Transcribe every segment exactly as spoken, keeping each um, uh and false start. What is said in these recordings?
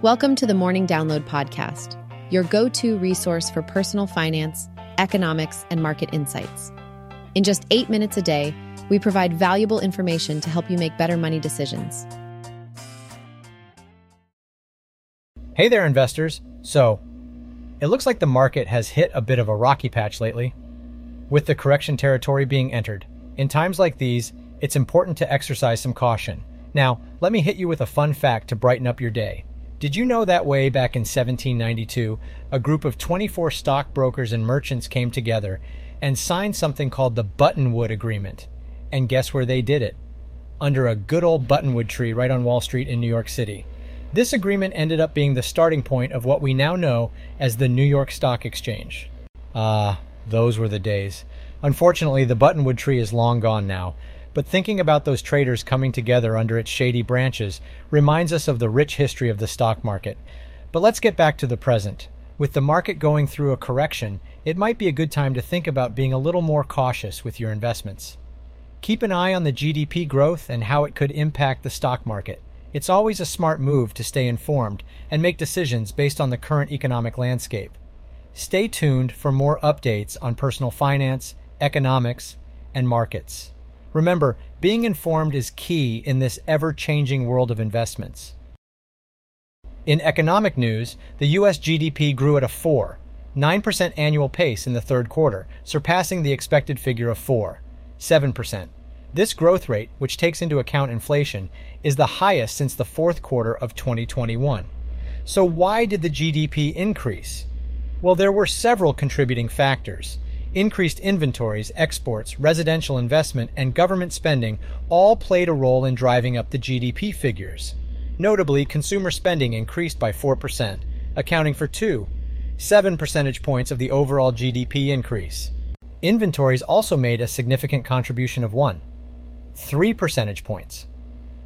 Welcome to the Morning Download podcast, your go-to resource for personal finance, economics, and market insights. In just eight minutes a day, we provide valuable information to help you make better money decisions. Hey there, investors. So, it looks like the market has hit a bit of a rocky patch lately, with the correction territory being entered. In times like these, it's important to exercise some caution. Now, let me hit you with a fun fact to brighten up your day. Did you know that way back in seventeen ninety-two, a group of twenty-four stockbrokers and merchants came together and signed something called the Buttonwood Agreement? And guess where they did it? Under a good old buttonwood tree right on Wall Street in New York City. This agreement ended up being the starting point of what we now know as the New York Stock Exchange. Ah, uh, those were the days. Unfortunately, the Buttonwood tree is long gone now, but thinking about those traders coming together under its shady branches reminds us of the rich history of the stock market. But let's get back to the present. With the market going through a correction, it might be a good time to think about being a little more cautious with your investments. Keep an eye on the G D P growth and how it could impact the stock market. It's always a smart move to stay informed and make decisions based on the current economic landscape. Stay tuned for more updates on personal finance, economics, and markets. Remember, being informed is key in this ever-changing world of investments. In economic news, the U S G D P grew at a four point nine percent annual pace in the third quarter, surpassing the expected figure of four point seven percent. This growth rate, which takes into account inflation, is the highest since the fourth quarter of twenty twenty-one. So why did the G D P increase? Well, there were several contributing factors. Increased inventories, exports, residential investment, and government spending all played a role in driving up the G D P figures. Notably, consumer spending increased by four percent, accounting for two point seven percentage points of the overall G D P increase. Inventories also made a significant contribution of one point three percentage points.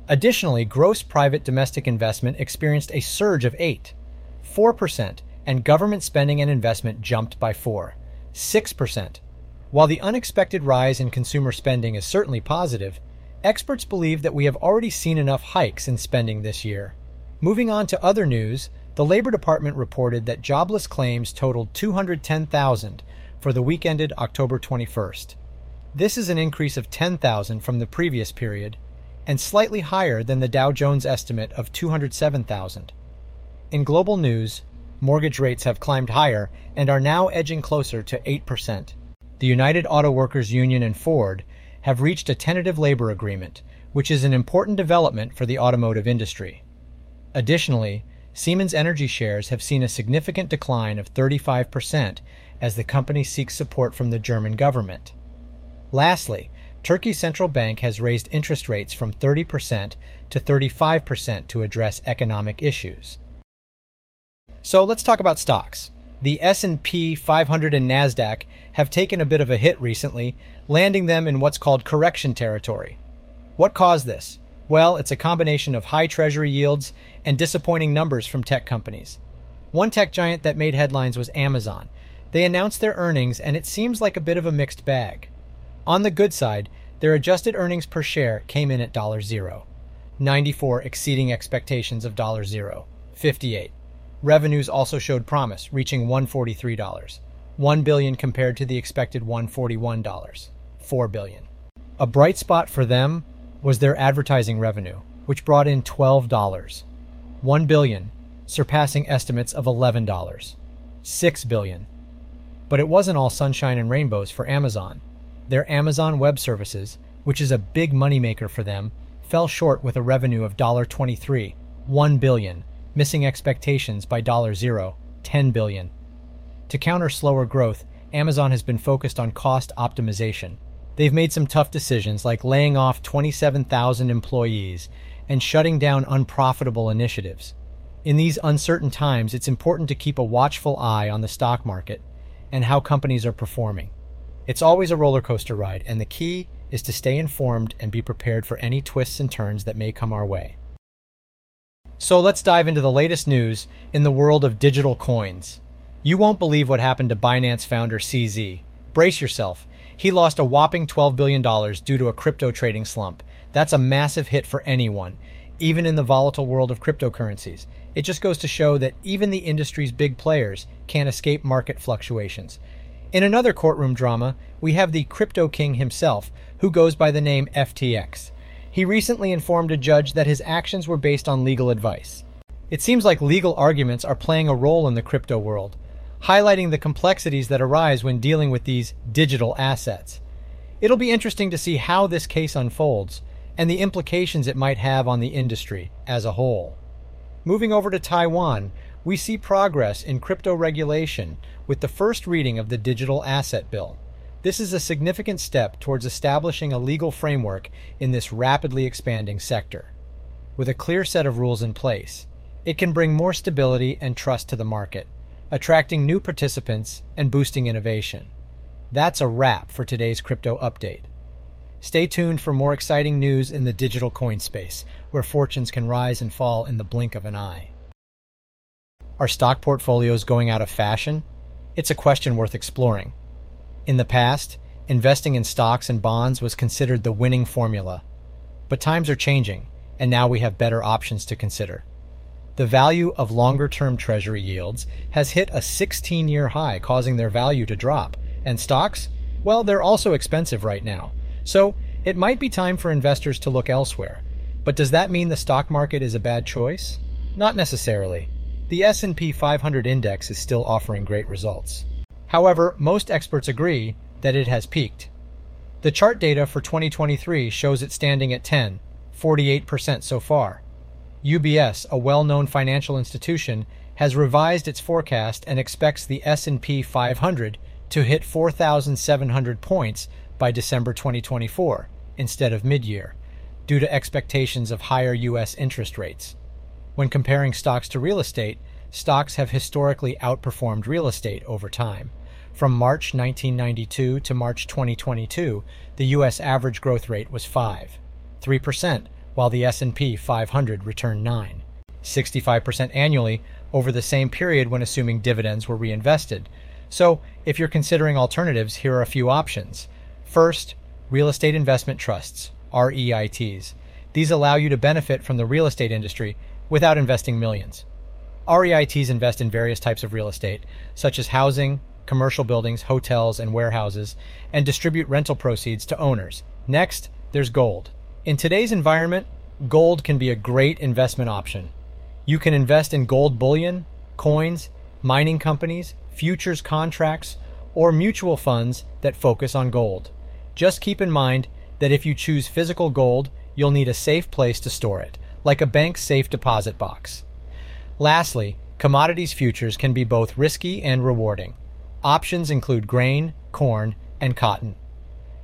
Additionally, gross private domestic investment experienced a surge of eight point four percent, and government spending and investment jumped by four point six percent. While the unexpected rise in consumer spending is certainly positive, experts believe that we have already seen enough hikes in spending this year. Moving on to other news, the Labor Department reported that jobless claims totaled two hundred ten thousand for the week ended October twenty-first. This is an increase of ten thousand from the previous period and slightly higher than the Dow Jones estimate of two hundred seven thousand. In global news, mortgage rates have climbed higher and are now edging closer to eight percent. The United Auto Workers Union and Ford have reached a tentative labor agreement, which is an important development for the automotive industry. Additionally, Siemens Energy shares have seen a significant decline of thirty-five percent as the company seeks support from the German government. Lastly, Turkey's central bank has raised interest rates from thirty percent to thirty-five percent to address economic issues. So let's talk about stocks. The S and P five hundred and NASDAQ have taken a bit of a hit recently, landing them in what's called correction territory. What caused this? Well, it's a combination of high treasury yields and disappointing numbers from tech companies. One tech giant that made headlines was Amazon. They announced their earnings, and it seems like a bit of a mixed bag. On the good side, their adjusted earnings per share came in at one dollar ninety-four, exceeding expectations of one dollar fifty-eight. Revenues also showed promise, reaching one hundred forty-three dollars, one billion dollars compared to the expected one hundred forty-one dollars, four billion dollars. A bright spot for them was their advertising revenue, which brought in twelve dollars, one billion dollars, surpassing estimates of eleven dollars, six billion dollars. But it wasn't all sunshine and rainbows for Amazon. Their Amazon Web Services, which is a big moneymaker for them, fell short with a revenue of one dollar twenty-three, one billion dollars. Missing expectations by zero dollars ten billion dollars. To counter slower growth, Amazon has been focused on cost optimization. They've made some tough decisions like laying off twenty-seven thousand employees and shutting down unprofitable initiatives. In these uncertain times, it's important to keep a watchful eye on the stock market and how companies are performing. It's always a roller coaster ride, and the key is to stay informed and be prepared for any twists and turns that may come our way. So let's dive into the latest news in the world of digital coins. You won't believe what happened to Binance founder C Z. Brace yourself. He lost a whopping twelve billion dollars due to a crypto trading slump. That's a massive hit for anyone, even in the volatile world of cryptocurrencies. It just goes to show that even the industry's big players can't escape market fluctuations. In another courtroom drama, we have the crypto king himself, who goes by the name F T X. He recently informed a judge that his actions were based on legal advice. It seems like legal arguments are playing a role in the crypto world, highlighting the complexities that arise when dealing with these digital assets. It'll be interesting to see how this case unfolds and the implications it might have on the industry as a whole. Moving over to Taiwan, we see progress in crypto regulation with the first reading of the Digital Asset Bill. This is a significant step towards establishing a legal framework in this rapidly expanding sector. With a clear set of rules in place, it can bring more stability and trust to the market, attracting new participants and boosting innovation. That's a wrap for today's crypto update. Stay tuned for more exciting news in the digital coin space, where fortunes can rise and fall in the blink of an eye. Are stock portfolios going out of fashion? It's a question worth exploring. In the past, investing in stocks and bonds was considered the winning formula. But times are changing, and now we have better options to consider. The value of longer-term treasury yields has hit a sixteen-year high, causing their value to drop. And stocks? Well, they're also expensive right now. So it might be time for investors to look elsewhere. But does that mean the stock market is a bad choice? Not necessarily. The S and P five hundred index is still offering great results. However, most experts agree that it has peaked. The chart data for twenty twenty-three shows it standing at ten, forty-eight percent so far. U B S, a well-known financial institution, has revised its forecast and expects the S and P five hundred to hit four thousand seven hundred points by December twenty twenty-four instead of mid-year, due to expectations of higher U S interest rates. When comparing stocks to real estate, stocks have historically outperformed real estate over time. From March nineteen ninety-two to March twenty twenty-two, the U S average growth rate was five point three percent, while the S and P five hundred returned nine, sixty-five percent annually over the same period when assuming dividends were reinvested. So, if you're considering alternatives, here are a few options. First, real estate investment trusts, R E I Ts. These allow you to benefit from the real estate industry without investing millions. R E I Ts invest in various types of real estate, such as housing, commercial buildings, hotels, and warehouses, and distribute rental proceeds to owners. Next, there's gold. In today's environment, gold can be a great investment option. You can invest in gold bullion, coins, mining companies, futures contracts, or mutual funds that focus on gold. Just keep in mind that if you choose physical gold, you'll need a safe place to store it, like a bank's safe deposit box. Lastly, commodities futures can be both risky and rewarding. Options include grain, corn, and cotton.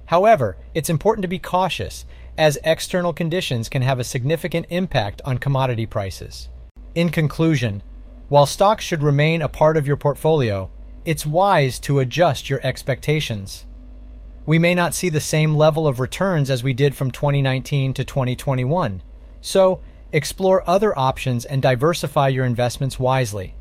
However, it's important to be cautious, as external conditions can have a significant impact on commodity prices. In conclusion, while stocks should remain a part of your portfolio, it's wise to adjust your expectations. We may not see the same level of returns as we did from twenty nineteen to twenty twenty-one, so explore other options and diversify your investments wisely.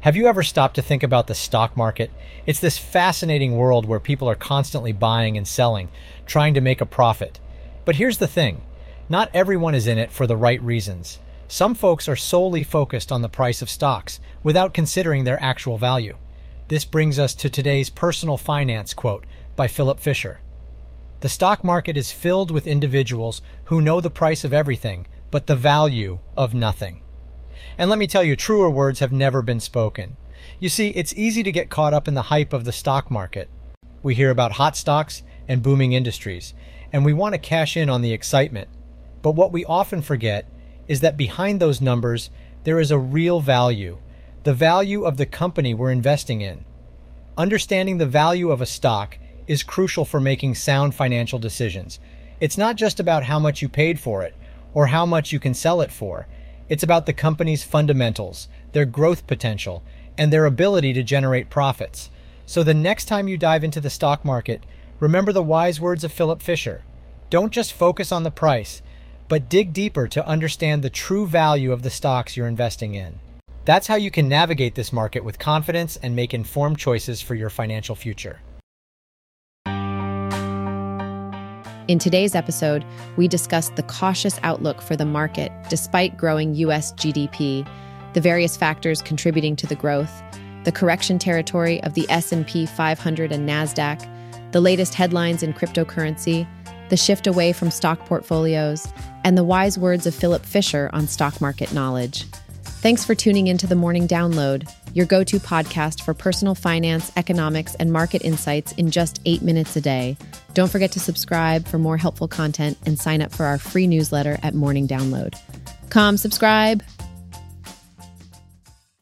Have you ever stopped to think about the stock market? It's this fascinating world where people are constantly buying and selling, trying to make a profit. But here's the thing, not everyone is in it for the right reasons. Some folks are solely focused on the price of stocks without considering their actual value. This brings us to today's personal finance quote by Philip Fisher. The stock market is filled with individuals who know the price of everything, but the value of nothing. And let me tell you, truer words have never been spoken. You see, it's easy to get caught up in the hype of the stock market. We hear about hot stocks and booming industries, and we want to cash in on the excitement. But what we often forget is that behind those numbers, there is a real value, the value of the company we're investing in. Understanding the value of a stock is crucial for making sound financial decisions. It's not just about how much you paid for it or how much you can sell it for. It's about the company's fundamentals, their growth potential, and their ability to generate profits. So the next time you dive into the stock market, remember the wise words of Philip Fisher. Don't just focus on the price, but dig deeper to understand the true value of the stocks you're investing in. That's how you can navigate this market with confidence and make informed choices for your financial future. In today's episode, we discussed the cautious outlook for the market despite growing U S G D P, the various factors contributing to the growth, the correction territory of the S and P five hundred and NASDAQ, the latest headlines in cryptocurrency, the shift away from stock portfolios, and the wise words of Philip Fisher on stock market knowledge. Thanks for tuning into the Morning Download, your go-to podcast for personal finance, economics, and market insights in just eight minutes a day. Don't forget to subscribe for more helpful content and sign up for our free newsletter at Morning Download. Come subscribe.